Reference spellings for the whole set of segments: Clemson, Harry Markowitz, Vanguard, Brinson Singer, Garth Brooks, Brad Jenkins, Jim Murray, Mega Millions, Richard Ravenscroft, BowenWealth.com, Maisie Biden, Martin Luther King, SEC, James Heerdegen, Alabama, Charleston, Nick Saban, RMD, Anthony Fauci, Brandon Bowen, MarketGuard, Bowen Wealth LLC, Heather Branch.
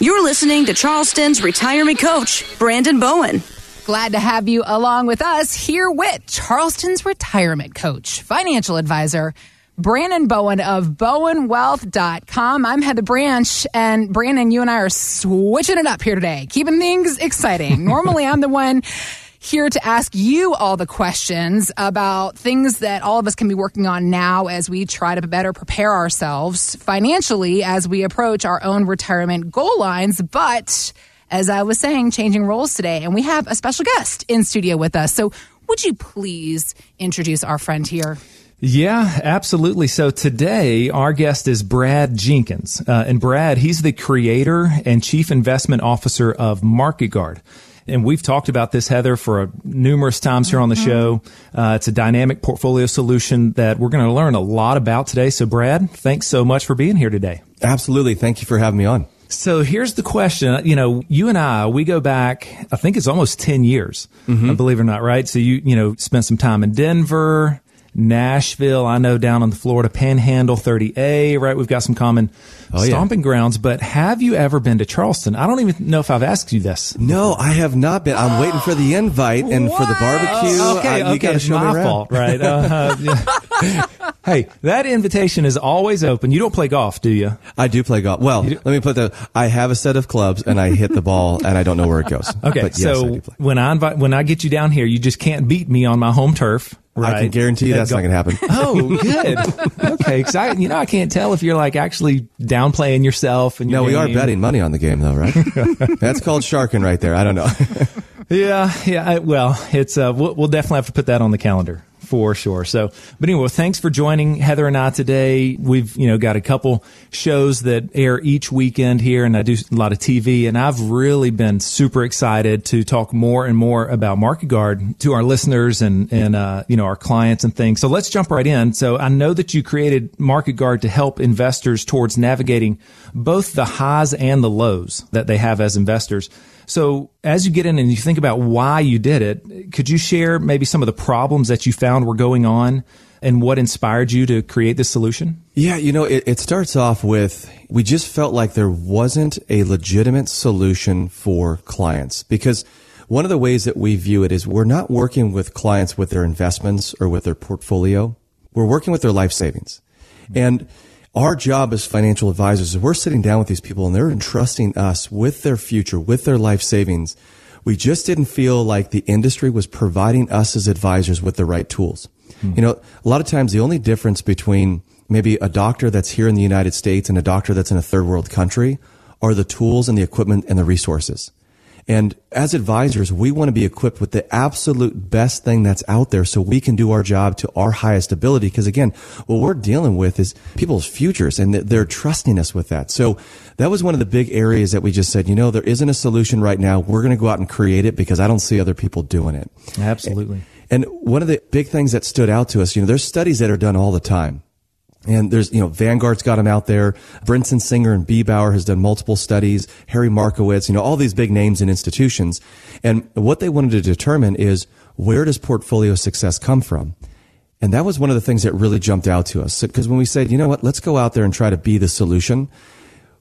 You're listening to Charleston's retirement coach, Brandon Bowen. Glad to have you along with us here with Charleston's retirement coach, financial advisor, Brandon Bowen of BowenWealth.com. I'm Heather Branch, and Brandon, you and I are switching it up here today, keeping things exciting. Normally, I'm the one here to ask you all the questions about things that all of us can be working on now as we try to better prepare ourselves financially as we approach our own retirement goal lines. But as I was saying, changing roles today, and we have a special guest in studio with us. So would you please introduce our friend here? Yeah, absolutely. So today, our guest is Brad Jenkins. And Brad, he's the creator and chief investment officer of MarketGuard. And we've talked about this, Heather, for numerous times here on the show. It's a dynamic portfolio solution that we're going to learn a lot about today. So, Brad, thanks so much for being here today. Absolutely. Thank you for having me on. So here's the question. You know, you and I, we go back, I think it's almost 10 years, believe it or not, right? So you spent some time in Denver, Nashville, I know down on the Florida Panhandle, 30A, right? We've got some common stomping grounds, but have you ever been to Charleston? I don't even know if I've asked you this. No, I have not been. I'm waiting for the invite and for the barbecue. You got to show me around. It's my fault, right? Hey, that invitation is always open. You don't play golf, do you? I do play golf. Well, let me put that. I have a set of clubs and I hit the ball and I don't know where it goes. Okay, but yes, so when I get you down here, you just can't beat me on my home turf. Right. I can guarantee you that's not going to happen. Oh, good. Okay. Because I can't tell if you're like actually downplaying yourself. And we are betting money on the game though, right? That's called sharking right there. I don't know. Yeah. We'll definitely have to put that on the calendar for sure. So, but anyway, thanks for joining Heather and I today. We've, got a couple shows that air each weekend here, and I do a lot of TV, and I've really been super excited to talk more and more about MarketGuard to our listeners and our clients and things. So let's jump right in. So I know that you created MarketGuard to help investors towards navigating both the highs and the lows that they have as investors. So as you get in and you think about why you did it, could you share maybe some of the problems that you found were going on and what inspired you to create this solution? Yeah, it starts off with, we just felt like there wasn't a legitimate solution for clients, because one of the ways that we view it is we're not working with clients with their investments or with their portfolio. We're working with their life savings. And our job as financial advisors, we're sitting down with these people and they're entrusting us with their future, with their life savings. We just didn't feel like the industry was providing us as advisors with the right tools. Mm-hmm. A lot of times the only difference between maybe a doctor that's here in the United States and a doctor that's in a third world country are the tools and the equipment and the resources. And as advisors, we want to be equipped with the absolute best thing that's out there so we can do our job to our highest ability. Because again, what we're dealing with is people's futures and they're trusting us with that. So that was one of the big areas that we just said, there isn't a solution right now. We're going to go out and create it because I don't see other people doing it. Absolutely. And one of the big things that stood out to us, there's studies that are done all the time. And there's, Vanguard's got them out there. Brinson Singer and Bauer has done multiple studies. Harry Markowitz, all these big names and institutions. And what they wanted to determine is, where does portfolio success come from? And that was one of the things that really jumped out to us. Because when we said, let's go out there and try to be the solution,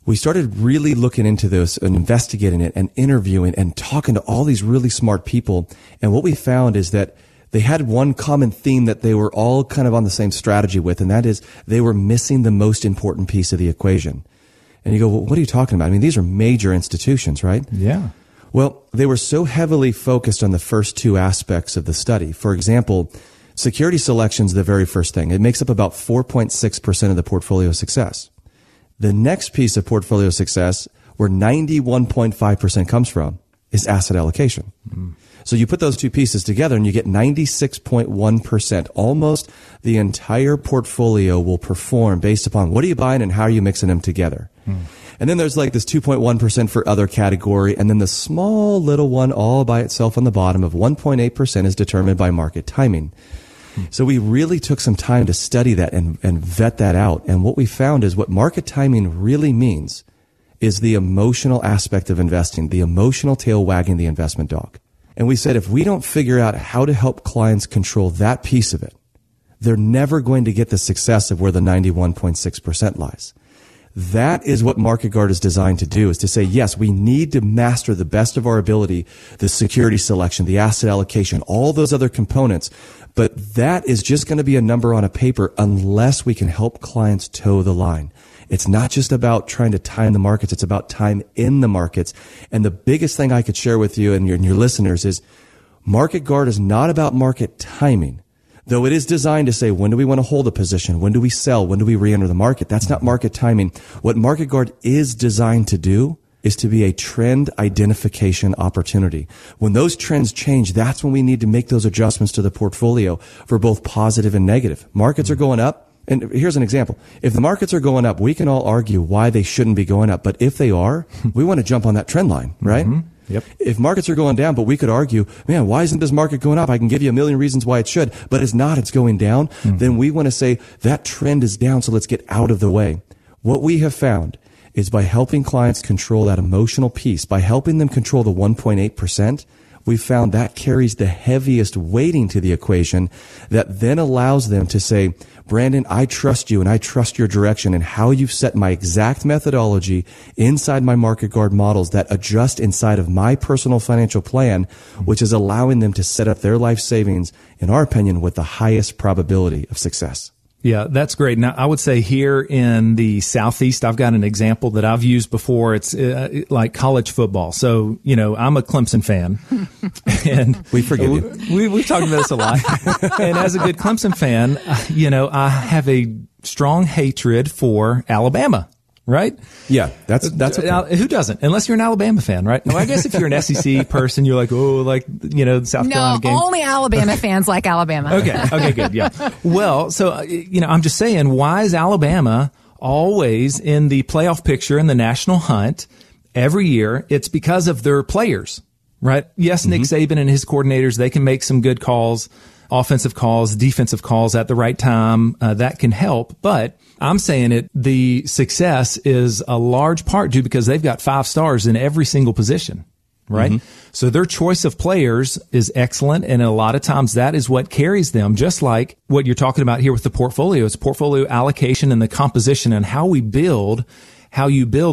we started really looking into this and investigating it and interviewing and talking to all these really smart people. And what we found is that they had one common theme that they were all kind of on the same strategy with, and that is they were missing the most important piece of the equation. And you go, well, what are you talking about? I mean, these are major institutions, right? Yeah. Well, they were so heavily focused on the first two aspects of the study. For example, security selection is the very first thing. It makes up about 4.6% of the portfolio success. The next piece of portfolio success, where 91.5% comes from, is asset allocation. Mm-hmm. So you put those two pieces together and you get 96.1%. Almost the entire portfolio will perform based upon what are you buying and how are you mixing them together. Hmm. And then there's like this 2.1% for other category. And then the small little one all by itself on the bottom of 1.8% is determined by market timing. Hmm. So we really took some time to study that and vet that out. And what we found is what market timing really means is the emotional aspect of investing, the emotional tail wagging the investment dog. And we said, if we don't figure out how to help clients control that piece of it, they're never going to get the success of where the 91.6% lies. That is what MarketGuard is designed to do, is to say, yes, we need to master the best of our ability, the security selection, the asset allocation, all those other components. But that is just going to be a number on a paper unless we can help clients toe the line. It's not just about trying to time the markets. It's about time in the markets. And the biggest thing I could share with you and your listeners is MarketGuard is not about market timing. Though it is designed to say, when do we want to hold a position? When do we sell? When do we re-enter the market? That's not market timing. What MarketGuard is designed to do is to be a trend identification opportunity. When those trends change, that's when we need to make those adjustments to the portfolio for both positive and negative. Markets are going up. And here's an example. If the markets are going up, we can all argue why they shouldn't be going up. But if they are, we want to jump on that trend line, right? Mm-hmm. Yep. If markets are going down, but we could argue, man, why isn't this market going up? I can give you a million reasons why it should, but it's not, it's going down. Mm-hmm. Then we want to say that trend is down, so let's get out of the way. What we have found is by helping clients control that emotional piece, by helping them control the 1.8%, we found that carries the heaviest weighting to the equation that then allows them to say, Brandon, I trust you and I trust your direction and how you've set my exact methodology inside my MarketGuard models that adjust inside of my personal financial plan, which is allowing them to set up their life savings, in our opinion, with the highest probability of success. Yeah, that's great. Now, I would say here in the Southeast, I've got an example that I've used before. It's like college football. So, you know, I'm a Clemson fan. And we forgive you. We've talked about this a lot. And as a good Clemson fan, you know, I have a strong hatred for Alabama. Right? Yeah, that's okay. Who doesn't? Unless you're an Alabama fan, right? Well, I guess if you're an SEC person, you're like, oh, like, you know, the South Carolina game. No, only Alabama fans like Alabama. Okay, good, yeah. Well, so, you know, I'm just saying, why is Alabama always in the playoff picture in the national hunt every year? It's because of their players, right? Yes, Nick Saban and his coordinators, they can make some good calls, offensive calls, defensive calls at the right time. That can help, but I'm saying it, the success is a large part due because they've got 5 stars in every single position, right? Mm-hmm. So their choice of players is excellent. And a lot of times that is what carries them, just like what you're talking about here with the portfolio. It's portfolio allocation and the composition and how you build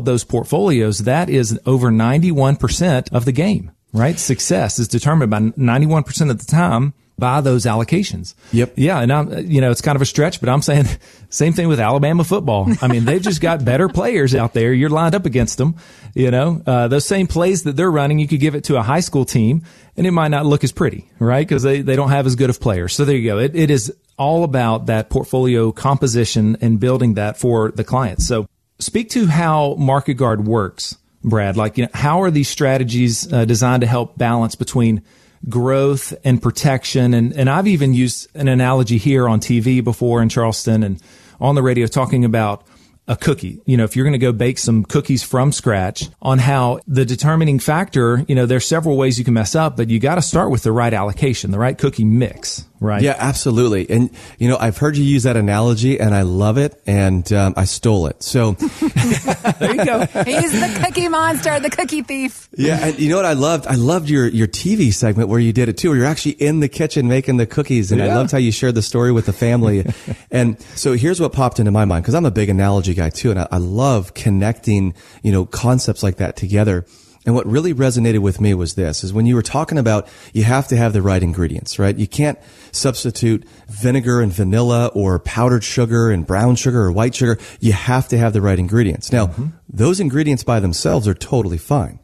those portfolios. That is over 91% of the game, right? Success is determined by 91% of the time by those allocations. Yep. Yeah. And I'm, you know, it's kind of a stretch, but I'm saying same thing with Alabama football. I mean, they've just got better players out there. You're lined up against them, you know, those same plays that they're running, you could give it to a high school team and it might not look as pretty, right? Cause they don't have as good of players. So there you go. It is all about that portfolio composition and building that for the clients. So speak to how MarketGuard works, Brad. Like, you know, how are these strategies designed to help balance between growth and protection? And I've even used an analogy here on TV before in Charleston and on the radio talking about a cookie. You know, if you're going to go bake some cookies from scratch, on how the determining factor, you know, there's several ways you can mess up, but you got to start with the right allocation, the right cookie mix, right? Yeah, absolutely. And, you know, I've heard you use that analogy and I love it, and I stole it. So there you go. He's the cookie monster, the cookie thief. Yeah. And you know what I loved? I loved your TV segment where you did it too, where you're actually in the kitchen making the cookies. And yeah. I loved how you shared the story with the family. And so here's what popped into my mind, because I'm a big analogy guy too. And I love connecting, you know, concepts like that together. And what really resonated with me was this, is when you were talking about you have to have the right ingredients, right? You can't substitute vinegar and vanilla or powdered sugar and brown sugar or white sugar. You have to have the right ingredients. Now, those ingredients by themselves are totally fine.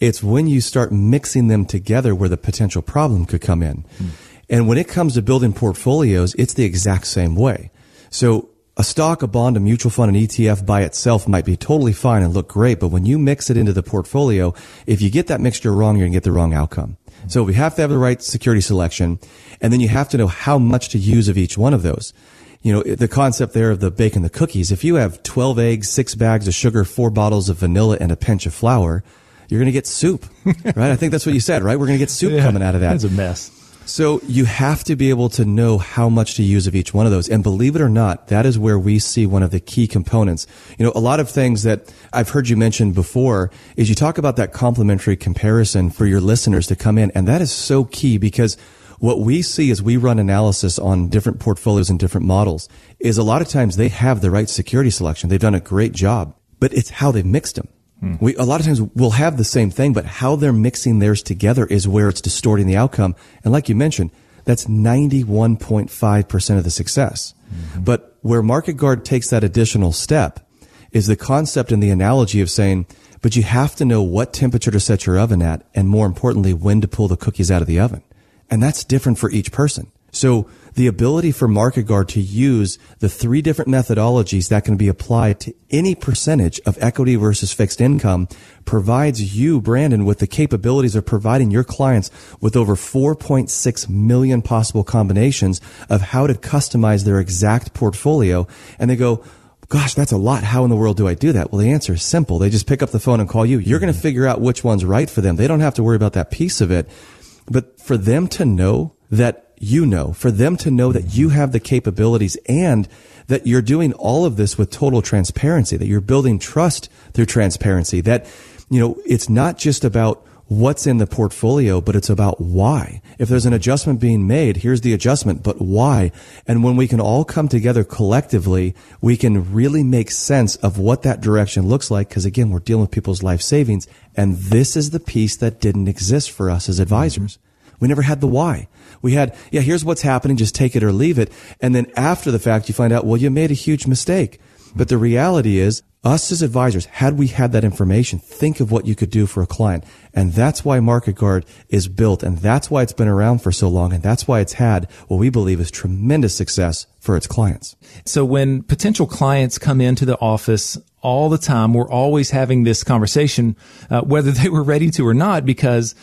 It's when you start mixing them together where the potential problem could come in. And when it comes to building portfolios, it's the exact same way. So a stock, a bond, a mutual fund, an ETF by itself might be totally fine and look great, but when you mix it into the portfolio, if you get that mixture wrong, you're going to get the wrong outcome. So we have to have the right security selection, and then you have to know how much to use of each one of those. You know, the concept there of the baking the cookies, if you have 12 eggs, 6 bags of sugar, 4 bottles of vanilla, and a pinch of flour, you're going to get soup, right? I think that's what you said, right? We're going to get soup coming out of that. That's a mess. So you have to be able to know how much to use of each one of those. And believe it or not, that is where we see one of the key components. You know, a lot of things that I've heard you mention before is you talk about that complementary comparison for your listeners to come in. And that is so key, because what we see as we run analysis on different portfolios and different models is a lot of times they have the right security selection. They've done a great job. but it's how they mixed them. A lot of times we'll have the same thing, but how they're mixing theirs together is where it's distorting the outcome. And like you mentioned, that's 91.5% of the success. But where MarketGuard takes that additional step is the concept and the analogy of saying, but you have to know what temperature to set your oven at, and more importantly, when to pull the cookies out of the oven. And that's different for each person. So the ability for MarketGuard to use the three different methodologies that can be applied to any percentage of equity versus fixed income provides you, Brandon, with the capabilities of providing your clients with over 4.6 million possible combinations of how to customize their exact portfolio. And they go, gosh, that's a lot. How in the world do I do that? Well, the answer is simple. They just pick up the phone and call you. You're going to figure out which one's right for them. They don't have to worry about that piece of it. But for them to know that you know, for them to know that you have the capabilities and that you're doing all of this with total transparency, that you're building trust through transparency, that, you know, it's not just about what's in the portfolio, but it's about why. If there's an adjustment being made, here's the adjustment, but why? And when we can all come together collectively, we can really make sense of what that direction looks like. Because again, we're dealing with people's life savings. And this is the piece that didn't exist for us as advisors. We never had the why. We had, yeah, here's what's happening. Just take it or leave it. And then after the fact, you find out, well, you made a huge mistake. But the reality is, us as advisors, had we had that information, think of what you could do for a client. And that's why MarketGuard is built. And that's why it's been around for so long. And that's why it's had what we believe is tremendous success for its clients. So when potential clients come into the office all the time, we're always having this conversation, whether they were ready to or not, because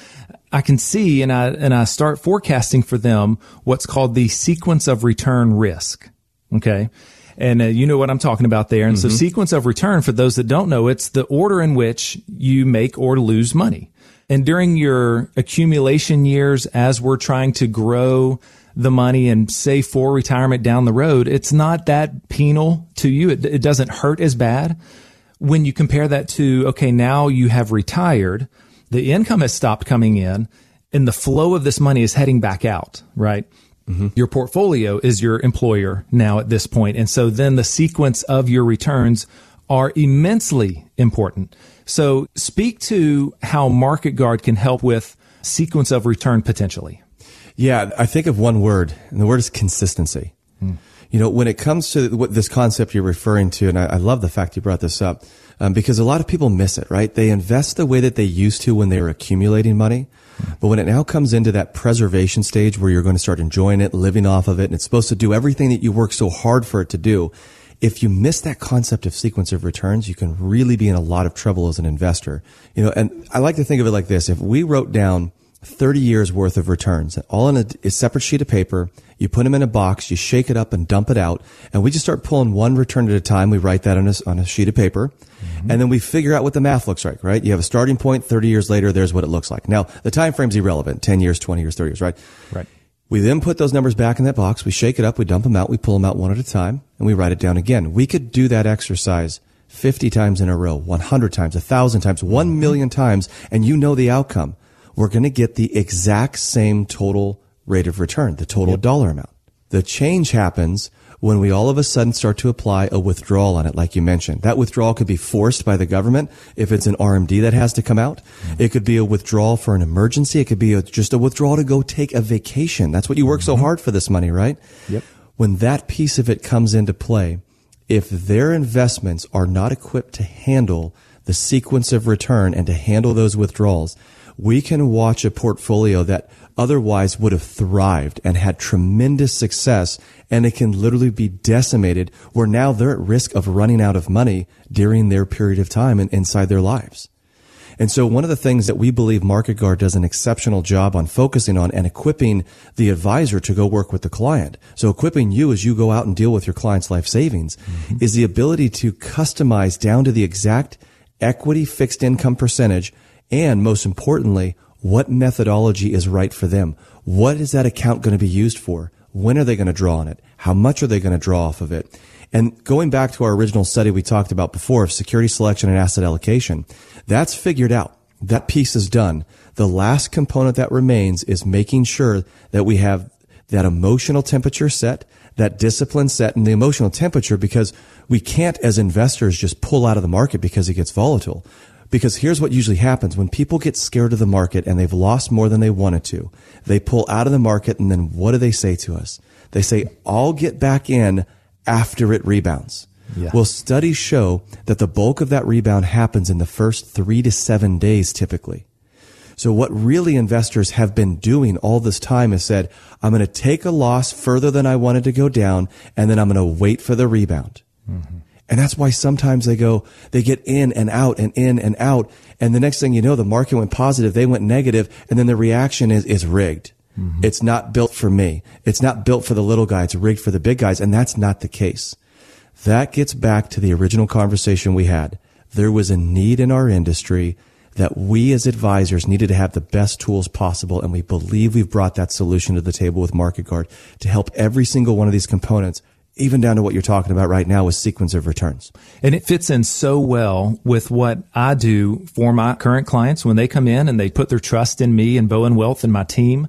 I can see and I start forecasting for them what's called the sequence of return risk. Okay. And you know what I'm talking about there. And so sequence of return, for those that don't know, it's the order in which you make or lose money. And during your accumulation years, as we're trying to grow the money and save for retirement down the road, it's not that penal to you. It doesn't hurt as bad when you compare that to, okay, now you have retired. The income has stopped coming in and the flow of this money is heading back out, right? Your portfolio is your employer now at this point. And so then the sequence of your returns are immensely important. So speak to how MarketGuard can help with sequence of return potentially. Yeah, I think of one word, and the word is consistency. You know, when it comes to this concept you're referring to, and I love the fact you brought this up, because a lot of people miss it, right? They invest the way that they used to when they were accumulating money. But when it now comes into that preservation stage where you're going to start enjoying it, living off of it, and it's supposed to do everything that you work so hard for it to do, if you miss that concept of sequence of returns, you can really be in a lot of trouble as an investor. You know, and I like to think of it like this. If we wrote down 30 years worth of returns, all in a separate sheet of paper. You put them in a box, you shake it up and dump it out. And we just start pulling one return at a time. We write that on a sheet of paper. And then we figure out what the math looks like, right? You have a starting point. 30 years later, there's what it looks like. Now, the time frame's irrelevant. 10 years, 20 years, 30 years, right? Right. We then put those numbers back in that box. We shake it up. We dump them out. We pull them out one at a time and we write it down again. We could do that exercise 50 times in a row, 100 times, 1,000 times, 1 million times. And you know the outcome. We're going to get the exact same total rate of return, the total dollar amount. The change happens when we all of a sudden start to apply a withdrawal on it, like you mentioned. That withdrawal could be forced by the government if it's an RMD that has to come out. It could be a withdrawal for an emergency. It could be just a withdrawal to go take a vacation. That's what you work so hard for this money, right? When that piece of it comes into play, if their investments are not equipped to handle the sequence of return and to handle those withdrawals, we can watch a portfolio that otherwise would have thrived and had tremendous success, and it can literally be decimated where now they're at risk of running out of money during their period of time and inside their lives. And so one of the things that we believe MarketGuard does an exceptional job on focusing on and equipping the advisor to go work with the client. So equipping you as you go out and deal with your client's life savings is the ability to customize down to the exact equity fixed income percentage. And most importantly, what methodology is right for them? What is that account going to be used for? When are they going to draw on it? How much are they going to draw off of it? And going back to our original study we talked about before of security selection and asset allocation, that's figured out. That piece is done. The last component that remains is making sure that we have that emotional temperature set, that discipline set, and the emotional temperature, because we can't as investors just pull out of the market because it gets volatile. Because here's what usually happens. When people get scared of the market and they've lost more than they wanted to, they pull out of the market, and then what do they say to us? They say, I'll get back in after it rebounds. Yeah. Well, studies show that the bulk of that rebound happens in the first 3 to 7 days typically. So what really investors have been doing all this time is said, I'm going to take a loss further than I wanted to go down, and then I'm going to wait for the rebound. Mm-hmm. And that's why sometimes they get in and out and in and out. And the next thing you know, the market went positive, they went negative, and then the reaction is rigged. Mm-hmm. It's not built for me. It's not built for the little guy. It's rigged for the big guys. And that's not the case. That gets back to the original conversation we had. There was a need in our industry that we as advisors needed to have the best tools possible. And we believe we've brought that solution to the table with MarketGuard to help every single one of these components, even down to what you're talking about right now with sequence of returns. And it fits in so well with what I do for my current clients. When they come in and they put their trust in me and Bowen Wealth and my team,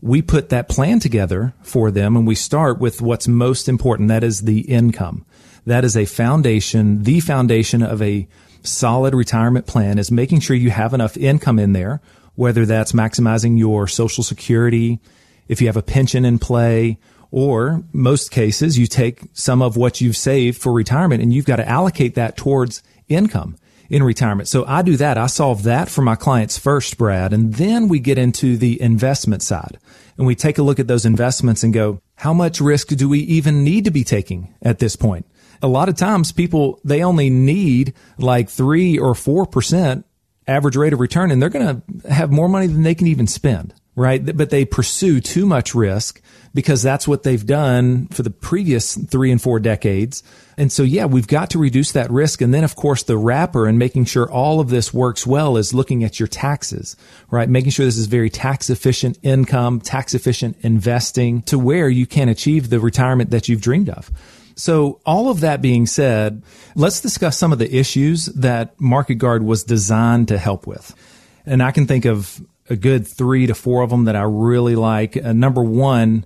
we put that plan together for them, and we start with what's most important. That is the income. That is a foundation. The foundation of a solid retirement plan is making sure you have enough income in there, whether that's maximizing your Social Security, if you have a pension in play, or most cases, you take some of what you've saved for retirement and you've got to allocate that towards income in retirement. So I do that. I solve that for my clients first, Brad. And then we get into the investment side, and we take a look at those investments and go, how much risk do we even need to be taking at this point? A lot of times people, they only need like 3 or 4% average rate of return, and they're going to have more money than they can even spend. Right? But they pursue too much risk because that's what they've done for the previous 3 and 4 decades. And so, yeah, we've got to reduce that risk. And then, of course, the wrapper and making sure all of this works well is looking at your taxes, right? Making sure this is very tax efficient income, tax efficient investing to where you can achieve the retirement that you've dreamed of. So all of that being said, let's discuss some of the issues that MarketGuard was designed to help with. And I can think of a good 3 to 4 of them that I really like. Number one,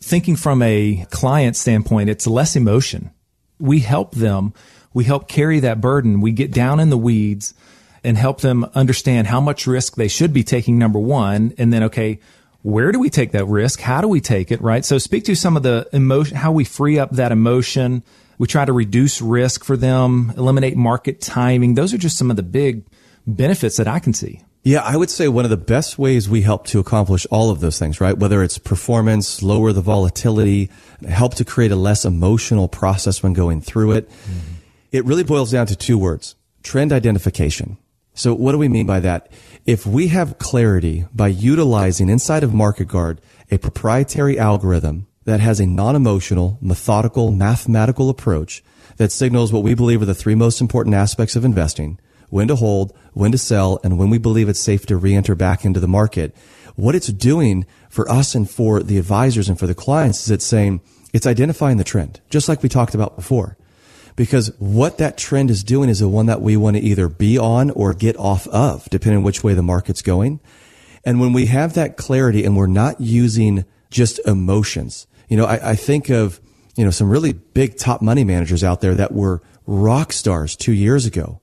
thinking from a client standpoint, it's less emotion. We help them. We help carry that burden. We get down in the weeds and help them understand how much risk they should be taking, number one. And then, okay, where do we take that risk? How do we take it, right? So speak to some of the emotion, how we free up that emotion. We try to reduce risk for them, eliminate market timing. Those are just some of the big benefits that I can see. Yeah, I would say one of the best ways we help to accomplish all of those things, right? Whether it's performance, lower the volatility, help to create a less emotional process when going through it. Mm-hmm. It really boils down to 2 words, trend identification. So what do we mean by that? If we have clarity by utilizing inside of MarketGuard a proprietary algorithm that has a non-emotional, methodical, mathematical approach that signals what we believe are the 3 most important aspects of investing, when to hold, when to sell, and when we believe it's safe to re-enter back into the market. What it's doing for us and for the advisors and for the clients is it's saying it's identifying the trend, just like we talked about before. Because what that trend is doing is the one that we want to either be on or get off of, depending on which way the market's going. And when we have that clarity and we're not using just emotions, you know, I think of, you know, some really big top money managers out there that were rock stars 2 years ago.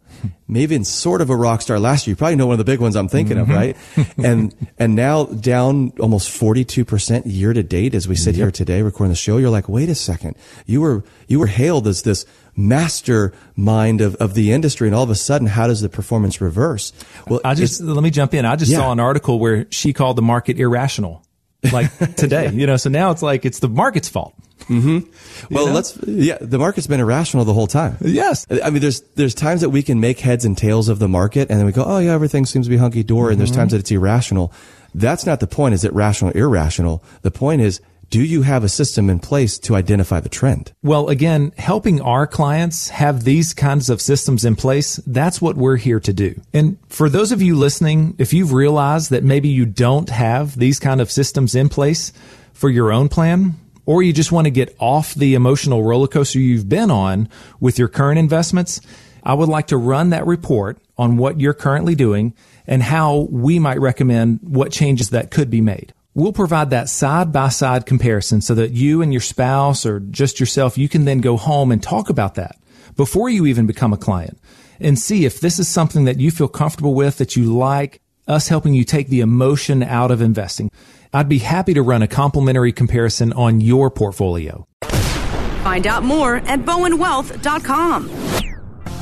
Maybe in sort of a rock star last year. You probably know one of the big ones I'm thinking of, right? And now down almost 42% year to date as we sit here today recording the show. You're like, wait a second. You were hailed as this mastermind of the industry, and all of a sudden, how does the performance reverse? Well, let me jump in. I just saw an article where she called the market irrational, like today, you know. So now it's like it's the market's fault. Mm-hmm. Well, you know? The market's been irrational the whole time. Yes. I mean, there's times that we can make heads and tails of the market, and then we go, oh yeah, everything seems to be hunky dory. Mm-hmm. And there's times that it's irrational. That's not the point. Is it rational or irrational? The point is, do you have a system in place to identify the trend? Well, again, helping our clients have these kinds of systems in place, that's what we're here to do. And for those of you listening, if you've realized that maybe you don't have these kind of systems in place for your own plan, or you just want to get off the emotional roller coaster you've been on with your current investments, I would like to run that report on what you're currently doing and how we might recommend what changes that could be made. We'll provide that side-by-side comparison so that you and your spouse or just yourself, you can then go home and talk about that before you even become a client and see if this is something that you feel comfortable with, that you like, us helping you take the emotion out of investing. I'd be happy to run a complimentary comparison on your portfolio. Find out more at BowenWealth.com.